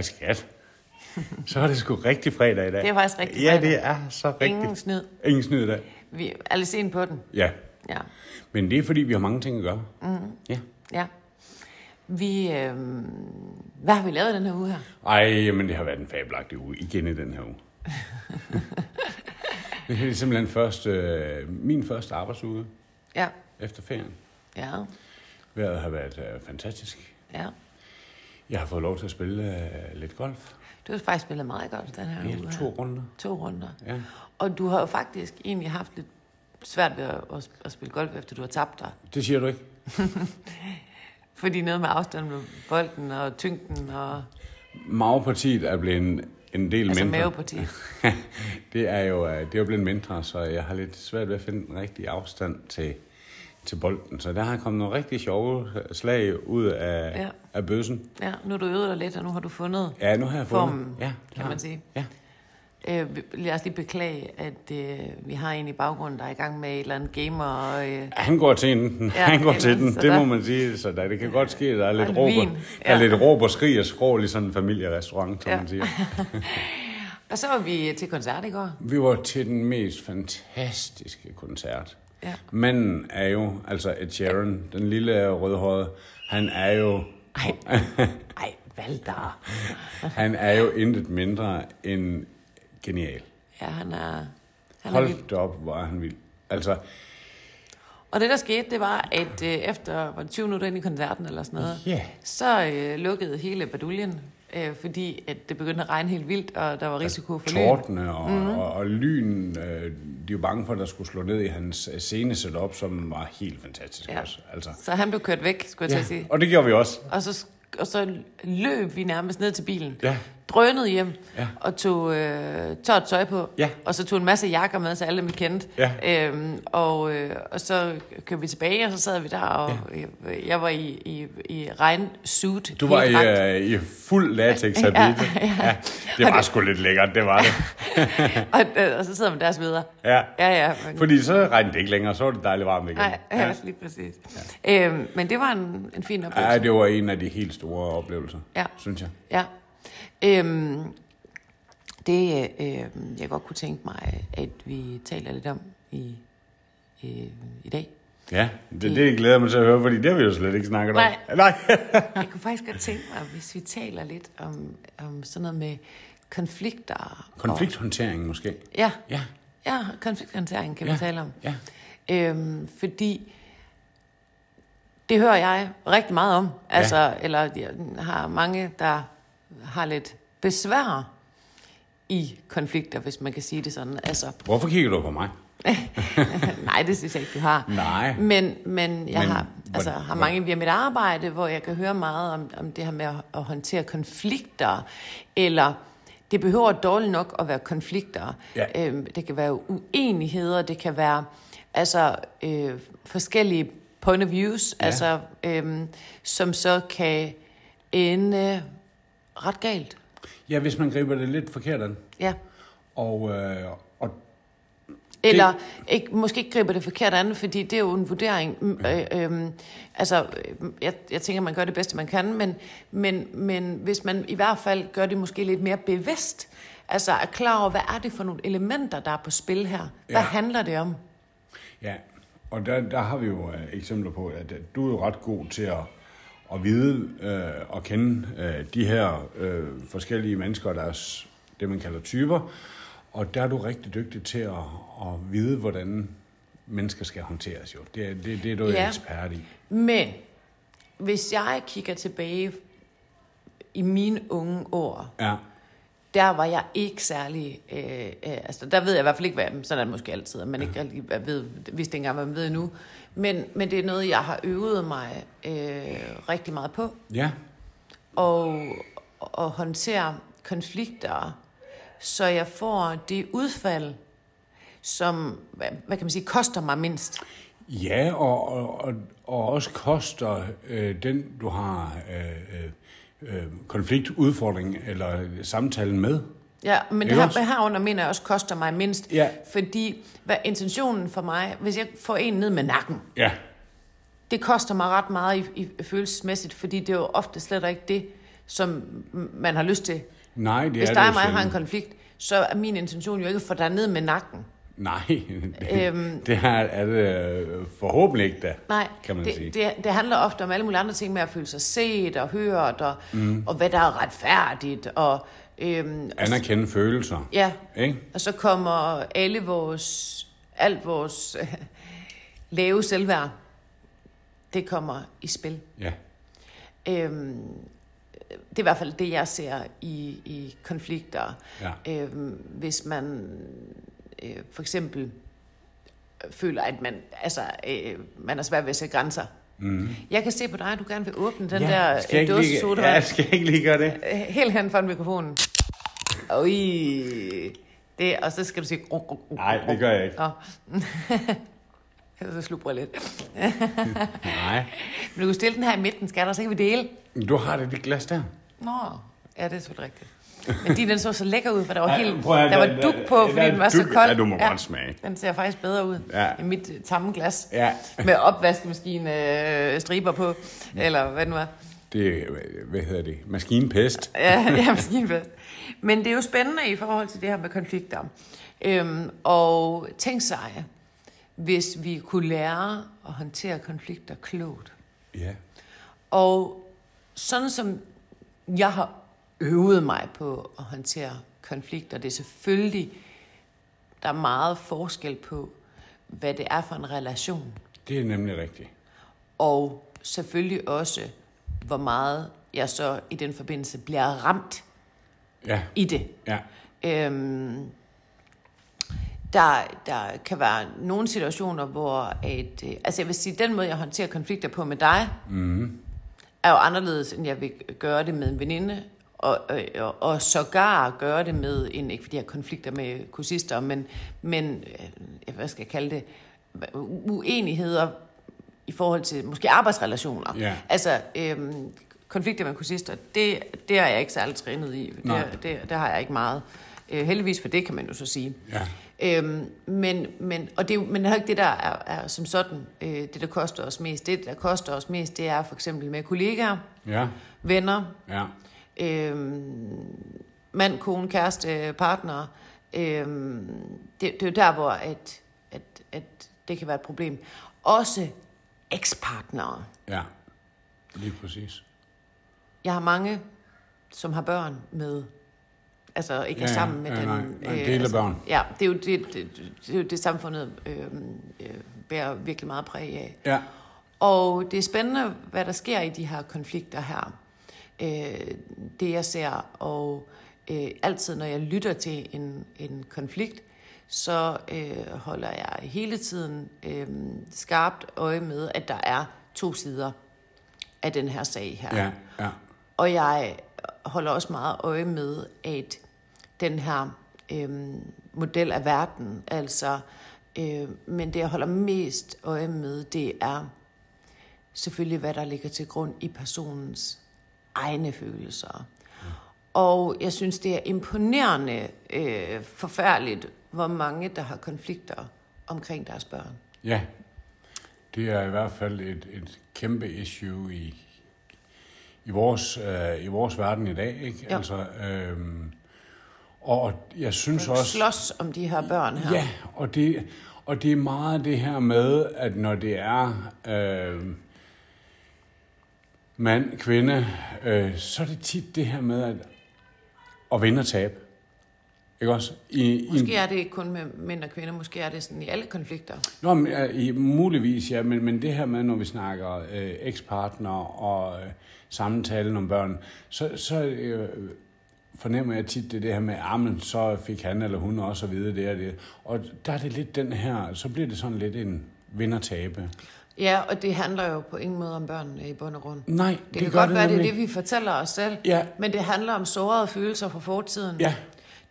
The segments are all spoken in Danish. Ej, skat. Så er det sgu rigtig fredag i dag. Det er faktisk rigtig fredag. Ja, det er så rigtigt. Ingen snyd. Ingen snyd i dag. Vi er lidt sent på den. Ja. Ja. Men det er, fordi vi har mange ting at gøre. Mm. Ja. Ja. Vi, hvad har vi lavet den her uge her? Ej, men det har været en fabelagtig uge. Igen i den her uge. Det er simpelthen min første arbejdsuge. Ja. Efter ferien. Ja. Vejret har været fantastisk. Ja. Jeg har fået lov til at spille lidt golf. Du har faktisk spillet meget golf den her uge. Ja, to runder. Ja. Og du har jo faktisk egentlig haft lidt svært ved at spille golf, efter du har tabt dig. Det siger du ikke. Fordi noget med afstanden med bolden og tyngden og... Mavepartiet er blevet en del altså mindre. Altså mavepartiet. Det er jo blevet mindre, så jeg har lidt svært ved at finde den rigtige afstand til bolden. Så der har kommet nogle rigtig sjove slag ud af bøssen. Ja, nu har du øvet dig lidt, og nu har du fundet formen, ja, kan man sige. Ja. Lad os lige beklage, at vi har en i baggrunden, der er i gang med et eller andet gamer. Og, han går til den. Ja, han går til den. Det må man sige. Så det kan godt ske, at der er lidt råb og skrig og skrål i sådan en familierestaurant, som man siger. Og så var vi til koncert i går. Vi var til den mest fantastiske koncert. Ja. Manden er jo, altså Ed Sheeran, den lille rødhårede, han er jo... Ej, Valder. Han er jo intet mindre end genial. Ja, han er holdt op, hvor han vild. Altså... Og det, der skete, det var, at efter 20 minutter ind i koncerten eller sådan noget, så lukkede hele baduljen, fordi at det begyndte at regne helt vildt, og der var risiko for lyn. Tordene og lyn, de var bange for, at der skulle slå ned i hans scenesetup, som var helt fantastisk også. Altså. Så han blev kørt væk, skulle jeg til at sige. Og det gjorde vi også. Og så løb vi nærmest ned til bilen, drønede hjem og tog tørt tøj på, og så tog en masse jakker med, så alle dem kendte. Ja. Og så kørte vi tilbage, og så sad vi der, og jeg var i regnsuit. Du var i fuld latex habit. Ja. Det var sgu lidt lækkert, det var det. og så sidder man der sveder. Ja. Men... Fordi så regnede det ikke længere, så var det dejligt varmt igen. Nej, lige præcis. Ja. Men det var en fin oplevelse. Ja, det var en af de helt store oplevelser, synes jeg. Ja. Det jeg godt kunne tænke mig, at vi taler lidt om i dag. Ja, det glæder mig til at høre, fordi det har vi jo slet ikke snakket om. Nej. Jeg kunne faktisk godt tænke mig, hvis vi taler lidt om sådan noget med konflikter. Konflikthåndtering måske. Ja, konflikthåndtering kan vi tale om. Ja. Fordi... Det hører jeg rigtig meget om. Altså, eller jeg har mange, der har lidt besvær i konflikter, hvis man kan sige det sådan. Altså, hvorfor kigger du på mig? Nej, det synes jeg ikke, du har. Nej. Men jeg har mange via mit arbejde, hvor jeg kan høre meget om det her med at håndtere konflikter. Eller det behøver dårligt nok at være konflikter. Ja. Det kan være uenigheder, det kan være forskellige point of views, som så kan ende ret galt. Ja, hvis man griber det lidt forkert an. Ja. Og eller måske ikke griber det forkert an, fordi det er jo en vurdering. Jeg tænker, man gør det bedste, man kan, men hvis man i hvert fald gør det måske lidt mere bevidst, altså er klar over, hvad er det for nogle elementer, der er på spil her? Hvad handler det om? Ja. Og der har vi jo eksempler på, at du er jo ret god til at vide og kende de her forskellige mennesker, deres, det man kalder typer. Og der er du rigtig dygtig til at vide, hvordan mennesker skal håndteres. Jo. Det er du ekspert i. Men hvis jeg kigger tilbage i mine unge år... Ja. Der var jeg ikke særlig... der ved jeg i hvert fald ikke, hvad... Sådan er det måske altid, at man ikke vidste engang, hvad man ved nu. Men det er noget, jeg har øvet mig rigtig meget på. Ja. Og håndtere konflikter, så jeg får det udfald, som, hvad kan man sige, koster mig mindst. Ja, og også koster den, du har... konflikt, udfordring eller samtalen med. Ja, men det herunder mener jeg også koster mig mindst. Ja. Fordi hvad intentionen for mig, hvis jeg får en ned med nakken, det koster mig ret meget i følelsesmæssigt, fordi det er jo ofte slet ikke det, som man har lyst til. Nej, det er det. Hvis dig og mig har en konflikt, så er min intention jo ikke at få dig ned med nakken. Nej, det er det forhåbentlig ikke da, nej, kan man sige. Det handler ofte om alle mulige andre ting med at føle sig set og hørt, og hvad der er retfærdigt. Og, anerkende følelser. Ja, ikke? Og så kommer alt vores lave selvværd, det kommer i spil. Ja. Det er i hvert fald det, jeg ser i konflikter. Ja. Hvis man for eksempel føler, at man er svært ved at sætte grænser. Mm-hmm. Jeg kan se på dig, at du gerne vil åbne den der dåse sodavand. Ja, skal jeg ikke lige gøre det? Helt hen foran mikrofonen. Og så skal du sige... Nej, det gør jeg ikke. Så slubrer lidt. Nej. Men du kan stille den her i midten, skatter, så kan vi dele. Du har det dit glas der. Nå, ja, det er selvfølgelig rigtigt. Men din, den så lækker ud, for der var der var duk på, fordi den var så kold. Ja, du må godt smage. Den ser faktisk bedre ud i mit tamme glas. Ja. Med opvaskemaskine striber på, eller hvad det nu var. Det, hvad hedder det? Maskinpest. Ja, det er maskinpest. Men det er jo spændende i forhold til det her med konflikter. Og tænk sig, hvis vi kunne lære at håndtere konflikter klogt. Ja. Og sådan som jeg har øvede mig på at håndtere konflikter. Det er selvfølgelig, der er meget forskel på, hvad det er for en relation. Det er nemlig rigtigt. Og selvfølgelig også, hvor meget jeg så i den forbindelse bliver ramt i det. Ja. Der kan være nogle situationer, hvor jeg vil sige, den måde, jeg håndterer konflikter på med dig, er jo anderledes, end jeg vil gøre det med en veninde, og sågar gøre det med en, ikke fordi jeg har konflikter med kursister, men hvad skal jeg kalde det, uenigheder i forhold til måske arbejdsrelationer. Yeah. Konflikter med kursister, det er jeg ikke særlig trænet i. Det har jeg ikke meget. Heldigvis for det, kan man jo så sige. Yeah. Men det er jo ikke det, der er som sådan, det der koster os mest. Det, der koster os mest, det er for eksempel med kollegaer, venner, mand, kone, kæreste, partner. Det er jo der, hvor at det kan være et problem. Også ekspartnere. Ja, lige præcis. Jeg har mange, som har børn med, altså ikke sammen med den... Nej, en del af børn. Ja, det er jo det samfundet bærer virkelig meget præg af. Ja. Og det er spændende, hvad der sker i de her konflikter her. Det jeg ser, og altid når jeg lytter til en konflikt, så holder jeg hele tiden skarpt øje med, at der er to sider af den her sag her. Ja, ja. Og jeg holder også meget øje med, at den her model af verden, men det jeg holder mest øje med, det er selvfølgelig, hvad der ligger til grund i personens egne følelser. Og jeg synes, det er imponerende forfærdeligt, hvor mange, der har konflikter omkring deres børn. Ja, det er i hvert fald et kæmpe issue i vores verden i dag, ikke? Ja. Og jeg synes også... slås om de her børn her. Ja, og det er meget det her med, at når det er... mand, kvinde, så er det tit det her med at vinde og tabe. Ikke også? Måske er det ikke kun med mænd og kvinder, måske er det sådan i alle konflikter. Nå, men, muligvis, ja, men det her med, når vi snakker ekspartner og samtalen om børn, så fornemmer jeg tit det her med, men så fik han eller hun også at vide det og det. Og der er det lidt den her, så bliver det sådan lidt en vinde og tabe. Ja, og det handler jo på ingen måde om børnene i bund og grund. Nej, det kan godt være, det er det, vi fortæller os selv. Ja. Men det handler om sårede følelser fra fortiden. Ja.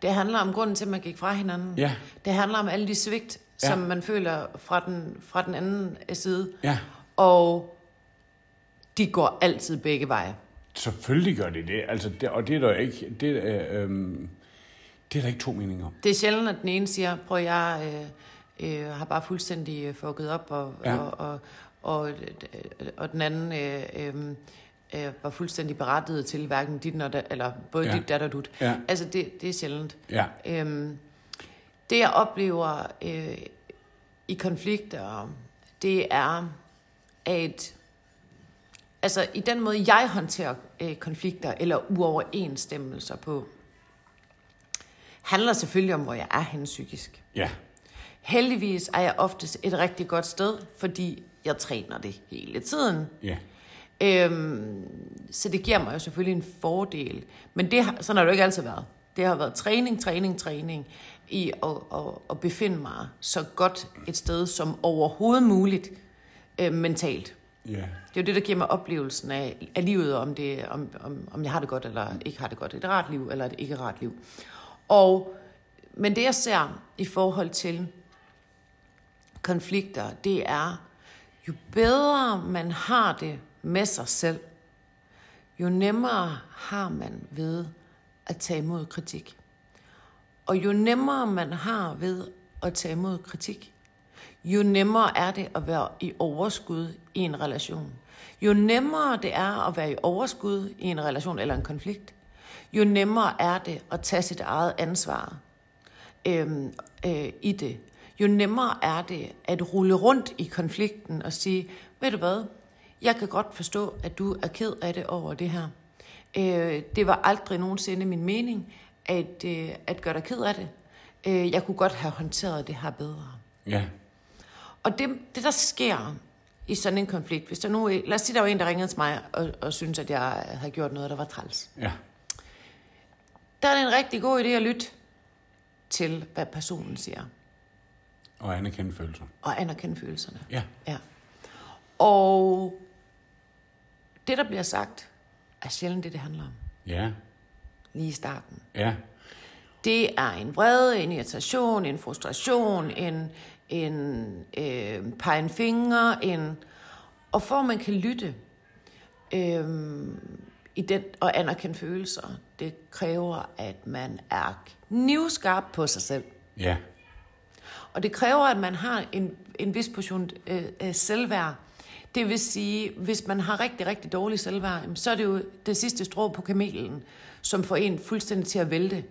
Det handler om grunden til, at man gik fra hinanden. Ja. Det handler om alle de svigt, som man føler fra den anden side. Ja. Og de går altid begge veje. Selvfølgelig gør de det. Altså, det er der ikke... Det er der ikke to meninger om. Det er sjældent, at den ene siger, prøv jeg... har bare fuldstændig fucket op, og den anden var fuldstændig berettiget til hverken dit eller både dit datter og dut. Ja. Altså det er sjældent. Ja. Det jeg oplever i konflikter, det er at altså i den måde jeg håndterer konflikter eller uoverensstemmelser på, handler selvfølgelig om hvor jeg er henne psykisk. Ja. Heldigvis er jeg oftest et rigtig godt sted, fordi jeg træner det hele tiden. Ja. Så det giver mig jo selvfølgelig en fordel. Men det, sådan har det jo ikke altid været. Det har været træning i at befinde mig så godt et sted som overhovedet muligt mentalt. Yeah. Det er jo det, der giver mig oplevelsen af livet, om jeg har det godt eller ikke har det godt. Et rart liv eller et ikke rart liv. Men det, jeg ser i forhold til konflikter, det er, jo bedre man har det med sig selv, jo nemmere har man ved at tage imod kritik. Og jo nemmere man har ved at tage imod kritik, jo nemmere er det at være i overskud i en relation. Jo nemmere det er at være i overskud i en relation eller en konflikt, jo nemmere er det at tage sit eget ansvar i det. Jo nemmere er det at rulle rundt i konflikten og sige, ved du hvad, jeg kan godt forstå, at du er ked af det over det her. Det var aldrig nogensinde min mening at gøre dig ked af det. Jeg kunne godt have håndteret det her bedre. Ja. Og det der sker i sådan en konflikt, hvis der nu, lad os sige, der var en, der ringede til mig og syntes, at jeg havde gjort noget, der var træls. Ja. Der er det en rigtig god idé at lytte til, hvad personen siger. Og anerkende følelser. Og anerkende følelserne. Ja. Ja. Og det, der bliver sagt, er sjældent det handler om. Ja. Lige i starten. Ja. Det er en vrede, en irritation, en frustration, en pege en finger, og for at man kan lytte i den og anerkende følelser, det kræver, at man er knivskarp på sig selv. Ja. Og det kræver, at man har en vis portion selvværd. Det vil sige, hvis man har rigtig, rigtig dårlig selvværd, så er det jo det sidste strå på kamelen, som får en fuldstændig til at vælte.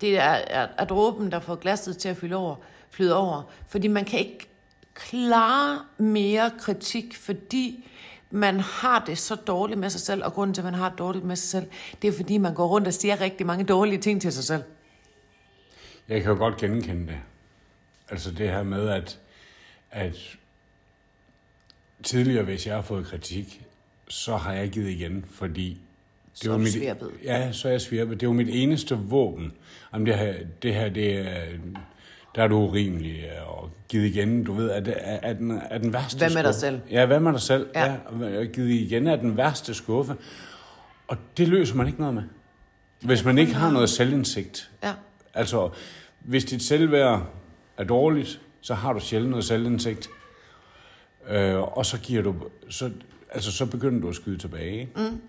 Det er dråben, der får glasset til at flyde over. Fordi man kan ikke klare mere kritik, fordi man har det så dårligt med sig selv. Og grunden til, at man har det dårligt med sig selv, det er, fordi man går rundt og siger rigtig mange dårlige ting til sig selv. Jeg kan jo godt genkende det. Altså det her med, at tidligere, hvis jeg har fået kritik, så har jeg givet igen, fordi det var mit, ja, så er jeg svirpet. Det var mit eneste våben. Jamen det her, der er du urimelig og givet igen. Du ved, at er den værste skuffe. Hvad med dig selv? Ja, hvad med dig selv? Ja. Ja, givet igen er den værste skuffe. Og det løser man ikke noget med, hvis man ikke har noget selvindsigt. Ja. Altså, hvis dit selvværd er dårligt, så har du sjældent noget selvindsigt. Og så giver du, så begynder du at skyde tilbage. Mm.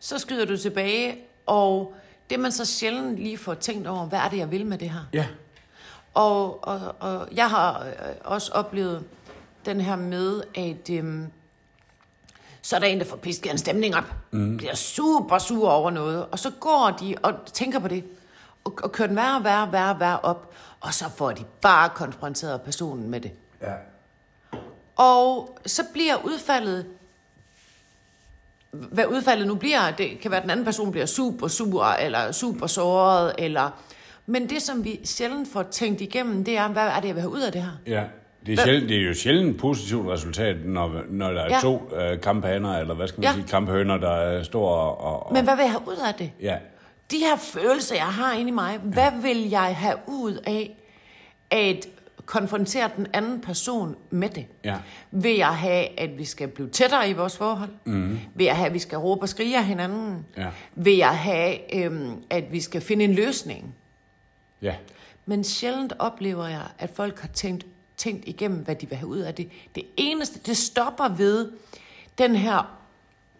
Så skyder du tilbage, og det man så sjældent lige får tænkt over, hvad er det, jeg vil med det her? Ja. Og jeg har også oplevet den her med, at så er der en, der får pisket en stemning op. Mm. Bliver super sur over noget, og så går de og tænker på det. Og kører den værre op, og så får de bare konfronteret personen med det. Ja. Og så bliver udfaldet, hvad udfaldet nu bliver, det kan være, at den anden person bliver super sur, eller super såret, eller... Men det, som vi sjældent får tænkt igennem, det er, hvad er det, jeg vil have ud af det her? Ja, det er jo sjældent et positivt resultat, når der er to kamphaner, eller hvad skal man sige, kamphøner, der står og... Men hvad vil jeg have ud af det? Ja. De her følelser, jeg har inde i mig, hvad vil jeg have ud af at konfrontere den anden person med det? Ja. Vil jeg have, at vi skal blive tættere i vores forhold? Mm. Vil jeg have, at vi skal råbe og skrige af hinanden? Ja. Vil jeg have, at vi skal finde en løsning? Ja. Men sjældent oplever jeg, at folk har tænkt igennem, hvad de vil have ud af det. Det eneste, det stopper ved den her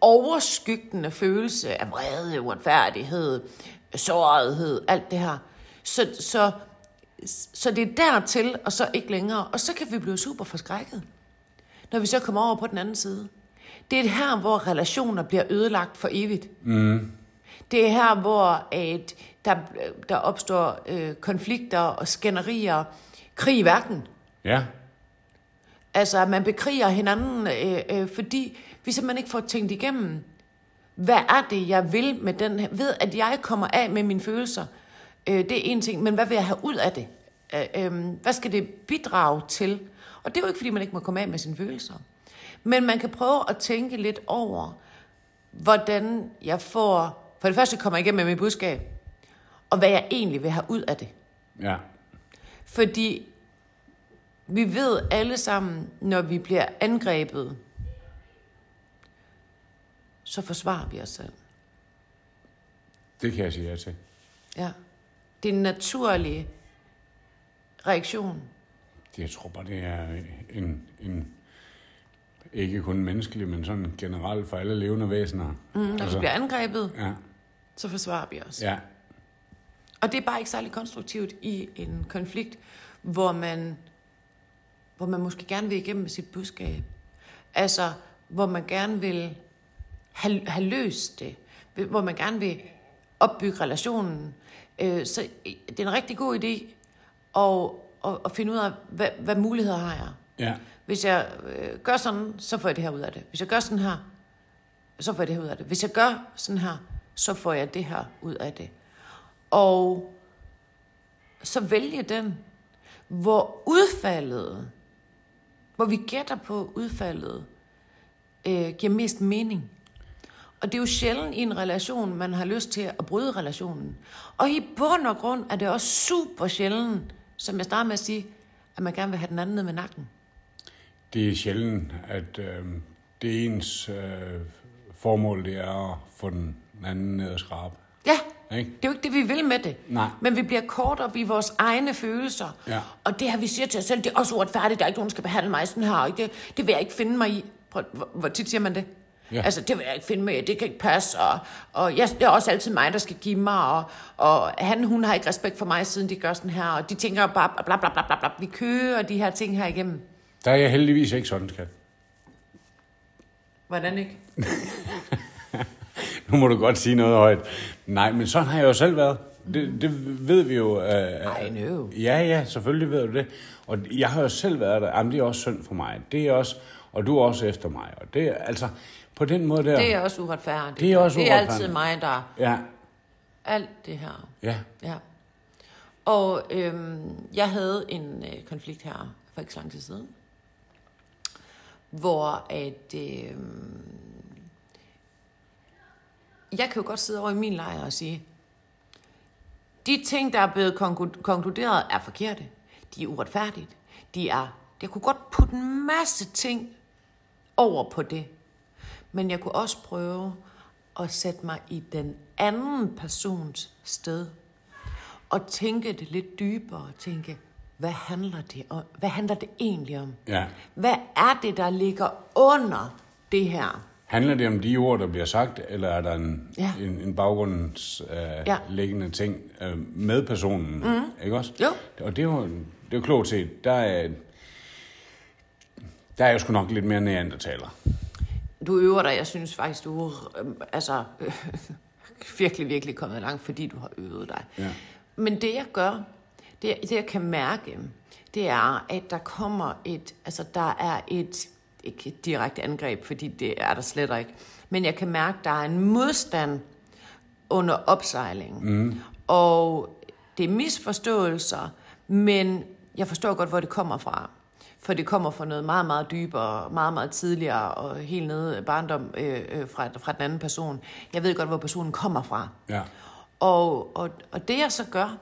overskyggende følelse af vrede, uretfærdighed, sårighed, alt det her. Så det er dertil, og så ikke længere. Og så kan vi blive super forskrækket, når vi så kommer over på den anden side. Det er her, hvor relationer bliver ødelagt for evigt. Mm. Det er her, hvor der opstår konflikter og skænderier, krig i verden. Ja. Altså, man bekriger hinanden, fordi vi simpelthen ikke får tænkt igennem, hvad er det, jeg vil med den her? Ved, at jeg kommer af med mine følelser, det er en ting, men hvad vil jeg have ud af det? Hvad skal det bidrage til? Og det er jo ikke, fordi man ikke må komme af med sine følelser. Men man kan prøve at tænke lidt over, hvordan jeg får... For det første kommer jeg igennem med mit budskab, og hvad jeg egentlig vil have ud af det. Ja. Fordi vi ved alle sammen, når vi bliver angrebet, så forsvarer vi os selv. Det kan jeg sige ja til. Ja. Det er en naturlig reaktion. Jeg tror bare, det er en ikke kun menneskelig, men sådan generelt for alle levende væsener. Når vi bliver angrebet, ja, så forsvarer vi os. Ja. Og det er bare ikke særlig konstruktivt i en konflikt, hvor man måske gerne vil igennem med sit budskab. Altså, hvor man gerne vil have løst det. Hvor man gerne vil opbygge relationen. Så det er en rigtig god idé at finde ud af, hvad muligheder har jeg. Ja. Hvis jeg gør sådan, så får jeg det her ud af det. Hvis jeg gør sådan her, så får jeg det her ud af det. Hvis jeg gør sådan her, så får jeg det her ud af det. Og så vælge den, hvor vi gætter på udfaldet, giver mest mening. Og det er jo sjældent i en relation, man har lyst til at bryde relationen. Og i bund og grund er det også super sjældent, som jeg starter med at sige, at man gerne vil have den anden ned med nakken. Det er sjældent, at det ens formål, det er at få den anden ned og skrabe. Ja, ikke? Det er jo ikke det, vi vil med det. Nej. Men vi bliver kort op i vores egne følelser. Ja. Og det her, vi siger til os selv, det er også uretfærdigt, der er ikke nogen, der skal behandle mig sådan her. Det vil jeg ikke finde mig i. Prøv, hvor tit siger man det? Ja. Altså, det vil jeg ikke finde mig i, det kan ikke passe. Det er også altid mig, der skal give mig. Og hun har ikke respekt for mig, siden de gør sådan her. Og de tænker bare, bla, bla, bla, bla, bla. Vi kører de her ting her igennem. Der er jeg heldigvis ikke sådan, skat. Hvordan ikke? Nu må du godt sige noget højt. Nej, men sådan har jeg jo selv været. Det ved vi jo. I know. Ja, selvfølgelig ved du det. Og jeg har jo selv været der. Jamen, det er også synd for mig. Det er også, og du er også efter mig. Og det er altså på den måde der. Det er også uretfærdigt. Det er altid mig, der... Ja. Alt det her. Ja. Og jeg havde en konflikt her for ikke så lang tid siden, hvor at... jeg kan jo godt sidde over i min lejr og sige, de ting, der er blevet konkluderet, er forkerte. De er uretfærdige. Jeg kunne godt putte en masse ting over på det. Men jeg kunne også prøve at sætte mig i den anden persons sted. Og tænke det lidt dybere. Tænke, hvad handler det egentlig om? Ja. Hvad er det, der ligger under det her? Handler det om de ord, der bliver sagt, eller er der en baggrundsliggende ting med personen, ikke også? Jo. Og det er jo klogt set. Der er jo sgu nok lidt mere neandertaler. Du øver dig, jeg synes faktisk, du er virkelig, virkelig kommet langt, fordi du har øvet dig. Ja. Men det jeg gør, det jeg kan mærke, det er, at der kommer ikke et direkte angreb, fordi det er der slet ikke. Men jeg kan mærke, at der er en modstand under opsejlingen. Mm. Og det er misforståelser, men jeg forstår godt, hvor det kommer fra. For det kommer fra noget meget, meget dybere, meget, meget tidligere, og helt nede barndom fra den anden person. Jeg ved godt, hvor personen kommer fra. Ja. Og det jeg så gør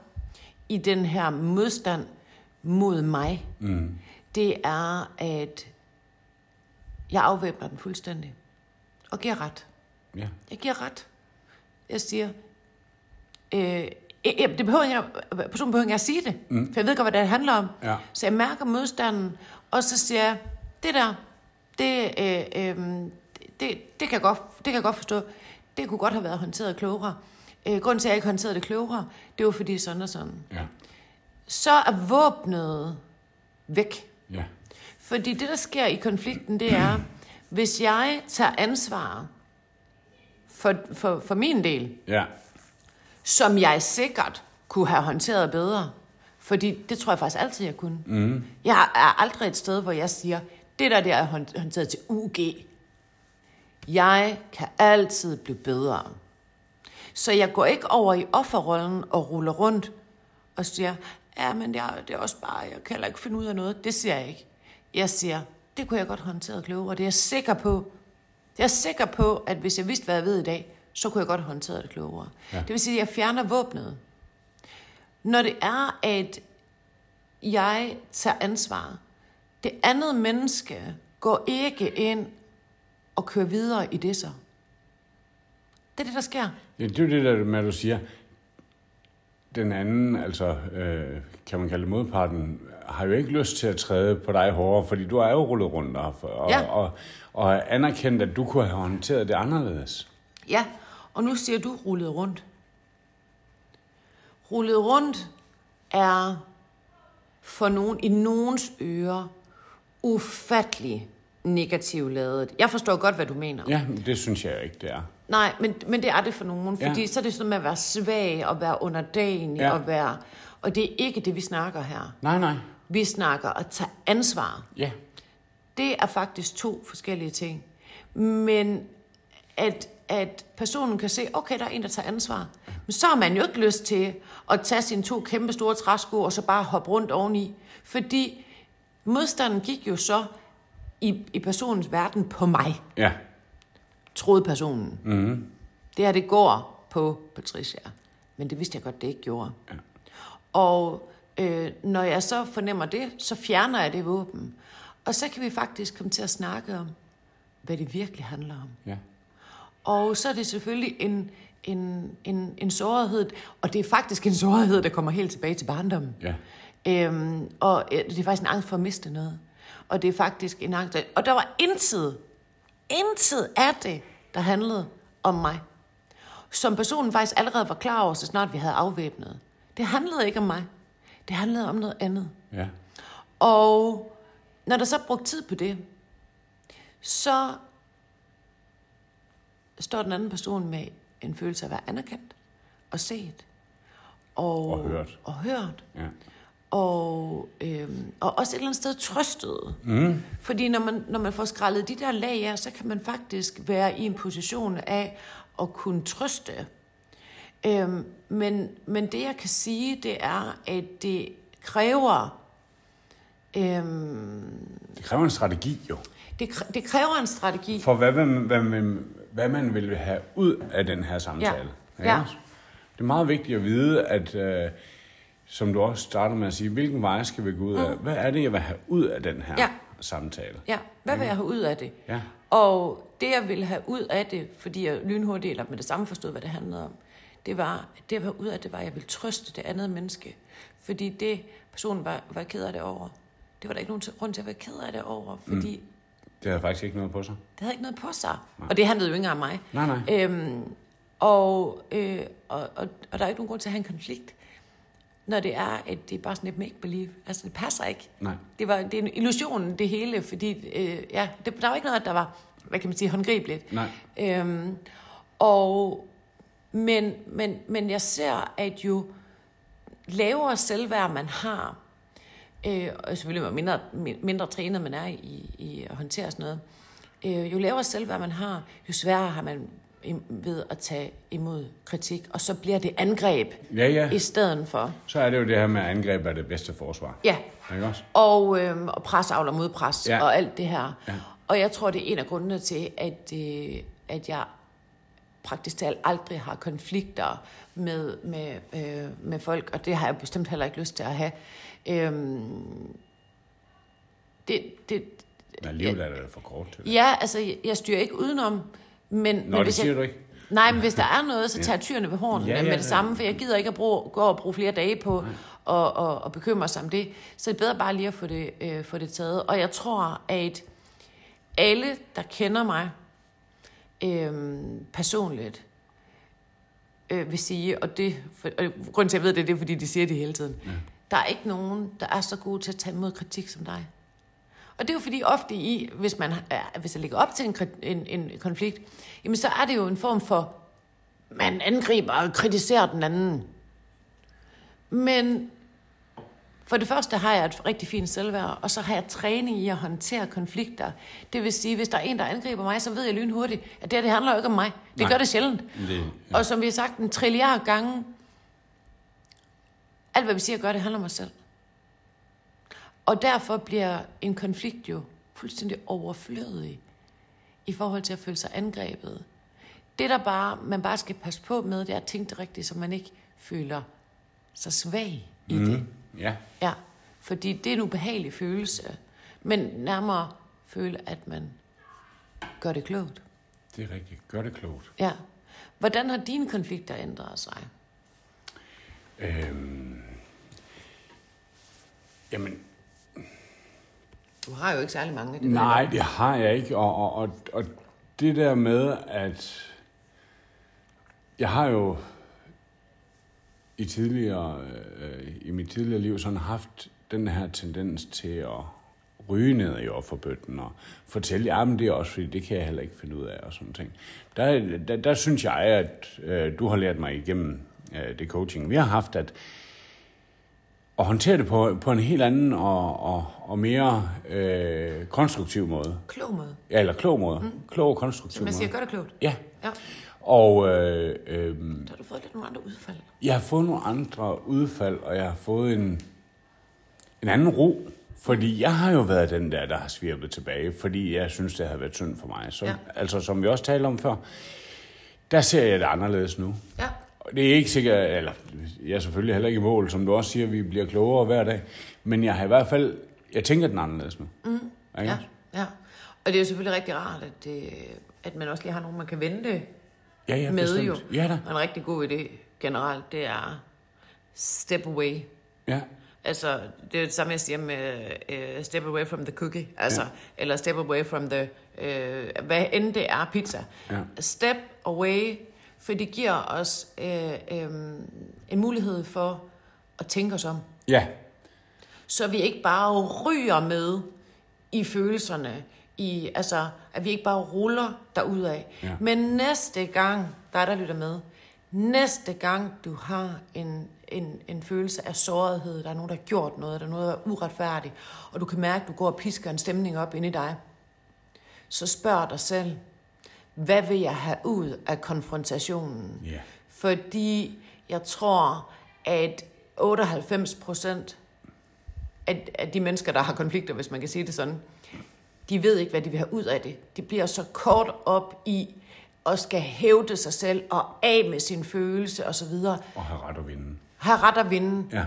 i den her modstand mod mig, det er, at jeg afvæbner den fuldstændig. Og giver ret. Ja. Jeg giver ret. Jeg siger, personen behøver ikke at sige det. Mm. For jeg ved godt, hvad det handler om. Ja. Så jeg mærker modstanden, og så siger jeg, det kan jeg godt forstå. Det kunne godt have været håndteret klogere. Grunden til, at jeg ikke håndterede det klogere, det var fordi sådan og sådan. Ja. Så er våbnet væk. Ja. Fordi det, der sker i konflikten, det er, hvis jeg tager ansvar for min del, ja, som jeg sikkert kunne have håndteret bedre, fordi det tror jeg faktisk altid, jeg kunne. Mm. Jeg er aldrig et sted, hvor jeg siger, det der er håndteret til UG. Jeg kan altid blive bedre. Så jeg går ikke over i offerrollen og ruller rundt og siger, ja, men det er også bare, jeg kan ikke finde ud af noget. Det siger jeg ikke. Jeg siger, det kunne jeg godt håndtere klogere, og det er jeg sikker på. Jeg er sikker på, at hvis jeg vidste, hvad jeg ved i dag, så kunne jeg godt håndtere det klogere. Ja. Det vil sige, at jeg fjerner våbnet. Når det er, at jeg tager ansvar, det andet menneske går ikke ind og kører videre i det så. Det er det, der sker. Ja, det er jo det, der med, at du siger, den anden, altså kan man kalde det modparten, har jo ikke lyst til at træde på dig hårdere, fordi du er jo rullet rundt og, ja, og anerkendt, at du kunne have håndteret det anderledes. Ja, og nu siger du rullet rundt. Rullet rundt er for nogen i nogens ører ufattelig negativt ladet. Jeg forstår godt, hvad du mener. Ja, det synes jeg ikke, det er. Nej, men det er det for nogen, fordi ja, så er det sådan med at være svag og være underdanig, ja, og det er ikke det, vi snakker her. Nej. Vi snakker at tage ansvar. Ja. Det er faktisk to forskellige ting. Men at personen kan se, okay, der er en, der tager ansvar. Men så har man jo ikke lyst til at tage sine to kæmpe store træsko og så bare hoppe rundt oveni. Fordi modstanden gik jo så i personens verden på mig. Ja. Troede personen. Mm-hmm. Det her, det går på Patricia. Men det vidste jeg godt, det ikke gjorde. Ja. Og når jeg så fornemmer det, så fjerner jeg det våben. Og så kan vi faktisk komme til at snakke om, hvad det virkelig handler om. Ja. Og så er det selvfølgelig en sårhed, og det er faktisk en sårhed, der kommer helt tilbage til barndommen. Ja. Og det er faktisk en angst for at miste noget. Og det er faktisk en angst. Og der var intet af det, der handlede om mig. Som personen faktisk allerede var klar over, så snart vi havde afvæbnet. Det handlede ikke om mig. Det handlede om noget andet. Ja. Og når der så brugte tid på det, så står den anden person med en følelse af at være anerkendt og set. Og hørt. Og hørt. Ja. Og også et eller andet sted trøstet. Mm. Fordi når man får skrællet de der lag af, så kan man faktisk være i en position af at kunne trøste. Men det, jeg kan sige, det er, at det kræver... det kræver en strategi, jo. Det kræver en strategi. For hvad man vil have ud af den her samtale. Ja. Ja. Det er meget vigtigt at vide, at... som du også starter med at sige, hvilken vej skal vi gå ud af? Hvad er det, jeg vil have ud af den her samtale? Ja, hvad vil jeg have ud af det? Ja. Og det, jeg ville have ud af det, fordi jeg lynhurtigt eller med det samme forstod, hvad det handlede om, det var, at det, jeg ville ud af det, var, at jeg ville trøste det andet menneske. Fordi det, personen var ked af det over. Det var der ikke nogen grund til at være ked af det over, fordi... Det havde faktisk ikke noget på sig. Det havde ikke noget på sig. Nej. Og det handlede jo ikke om mig. Nej. Og der er ikke nogen grund til at have en konflikt. Når det er, at det er bare sådan et make-believe. Altså, det passer ikke. Nej. Det er en illusion, det hele, fordi der var ikke noget, der var, hvad kan man sige, håndgribeligt. Nej. Men jeg ser, at jo lavere selvværd man har, og selvfølgelig mindre trænet man er i at håndtere sådan noget, jo lavere selvværd man har, jo sværere har man ved at tage imod kritik, og så bliver det angreb i stedet for. Så er det jo det her med, at angreb er det bedste forsvar. Ja, ikke også? Og presavl og modpres og alt det her. Ja. Og jeg tror, det er en af grundene til, at jeg praktisk talt aldrig har konflikter med folk, og det har jeg bestemt heller ikke lyst til at have. Livet er det for kort til det. Ja, altså, jeg styrer ikke udenom. Men det siger du ikke. Nej, men hvis der er noget, så tager tyrene ved hornene med det samme, for jeg gider ikke at gå og bruge flere dage på og bekymre sig om det. Så det er bedre bare lige at få det taget. Og jeg tror, at alle, der kender mig personligt, vil sige, og grunden til, at jeg ved det, det er, fordi de siger det hele tiden. Ja. Der er ikke nogen, der er så gode til at tage imod kritik som dig. Og det er jo fordi ofte i, hvis der ligger op til en konflikt, jamen så er det jo en form for, man angriber og kritiserer den anden. Men for det første har jeg et rigtig fint selvværd, og så har jeg træning i at håndtere konflikter. Det vil sige, hvis der er en, der angriber mig, så ved jeg lynhurtigt, at det handler jo ikke om mig. Det gør det sjældent. Det, ja. Og som vi har sagt en trilliard gange, alt hvad vi siger gør, det handler om os selv. Og derfor bliver en konflikt jo fuldstændig overflødig i forhold til at føle sig angrebet. Det, der man bare skal passe på med, det er at tænke det rigtigt, så man ikke føler sig svag i det. Ja, fordi det er en ubehagelig følelse, men nærmere føle, at man gør det klogt. Det er rigtigt. Gør det klogt. Ja. Hvordan har dine konflikter ændret sig? Jamen... Du har jo ikke særlig mange. Nej, det har jeg ikke. Og det der med, at... Jeg har jo... I mit tidligere liv sådan haft den her tendens til at ryge ned i offerbøtten og fortælle, jamen det er også, fordi det kan jeg heller ikke finde ud af og sådan ting. Der synes jeg, at du har lært mig igennem det coaching, vi har haft, at håndtere det på en helt anden og mere konstruktiv måde. Klog måde. Ja, eller klog måde. Klog og konstruktiv måde. Så man siger, gør det klogt. Ja. Og, så har du fået lidt nogle andre udfald? Jeg har fået nogle andre udfald, og jeg har fået en anden ro. Fordi jeg har jo været den der har svirpet tilbage, fordi jeg synes, det har været synd for mig. Så, ja. Altså, som vi også talte om før, der ser jeg det anderledes nu. Ja. Og det er ikke sikkert, eller jeg er selvfølgelig heller ikke i mål, som du også siger, vi bliver klogere hver dag. Men jeg har i hvert fald, jeg tænker den anderledes nu. Ja. Og det er jo selvfølgelig rigtig rart, at man også lige har nogen, man kan vente med bestemt. Jo. Ja, da. Og en rigtig god idé generelt, det er step away. Ja. Altså, det er det samme, jeg siger med step away from the cookie. Altså, eller step away from the, hvad end det er, pizza. Ja. Step away, for det giver os en mulighed for at tænke os om. Ja. Så vi ikke bare ryger med i følelserne, at vi ikke bare ruller derudad. Ja. Men næste gang, der lytter med, næste gang du har en følelse af sårighed, der er nogen, der har gjort noget, der er noget, der er uretfærdigt, og du kan mærke, at du går og pisker en stemning op inde i dig, så spørg dig selv, hvad vil jeg have ud af konfrontationen? Yeah. Fordi jeg tror, at 98% af de mennesker, der har konflikter, hvis man kan sige det sådan, de ved ikke, hvad de vil have ud af det. De bliver så kort op i at skal hævde sig selv og af med sin følelse osv. Og have ret at vinde. Ja.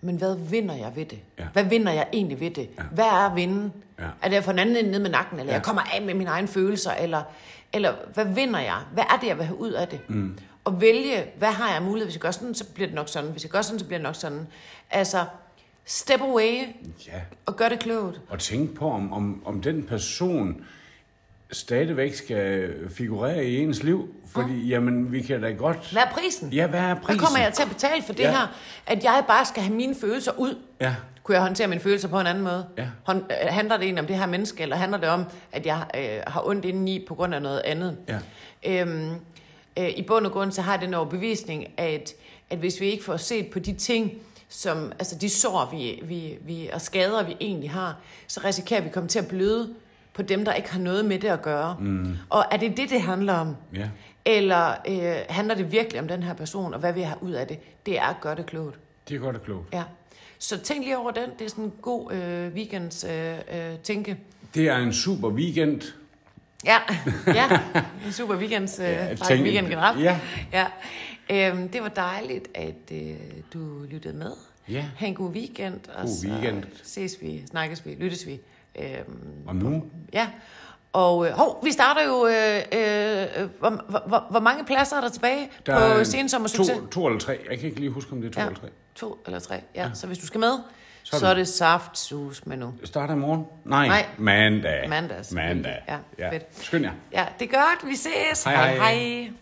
Men hvad vinder jeg ved det? Ja. Hvad vinder jeg egentlig ved det? Ja. Hvad er at vinde? Ja. Er det at få en anden ned med nakken? Eller jeg kommer af med mine egne følelser? Eller hvad vinder jeg? Hvad er det, jeg vil have ud af det? Mm. Og vælge, hvad har jeg mulighed? Hvis jeg gør sådan, så bliver det nok sådan. Hvis jeg gør sådan, så bliver det nok sådan. Altså... Step away og gør det klogt. Og tænk på, om den person stadigvæk skal figurere i ens liv. Fordi, jamen, vi kan da godt... Hvad er prisen? Ja, hvad er prisen? Hvad kommer jeg til at betale for det her? At jeg bare skal have mine følelser ud? Ja. Kunne jeg håndtere mine følelser på en anden måde? Ja. Handler det egentlig om det her menneske, eller handler det om, at jeg har ondt indeni på grund af noget andet? Ja. I bund og grund, så har jeg den overbevisning, at hvis vi ikke får set på de ting, som, altså de sår vi og skader, vi egentlig har, så risikerer vi at komme til at bløde på dem, der ikke har noget med det at gøre. Mm. Og er det det handler om? Yeah. Eller handler det virkelig om den her person, og hvad vi har ud af det? Det er at gøre det klogt. Det er godt og klogt. Ja. Så tænk lige over den. Det er sådan en god weekends tænke. Det er en super weekend. Ja. En super weekends, weekend generelt. Ja. Det var dejligt, at du lyttede med. Yeah. Ha' en god weekend. God weekend. Ses vi, snakkes vi, lyttes vi. Og nu? Ja. Og vi starter jo... hvor mange pladser er der tilbage der på sensommersucces? 2 eller 3. Jeg kan ikke lige huske, om det er 2 eller 3. 2 eller 3, ja. Så hvis du skal med, så er det saftsus med nu. Starter i morgen? Nej. Mandag. Mandag. Ja, fedt. Skynd jer. Ja, det er godt. Vi ses. Hej.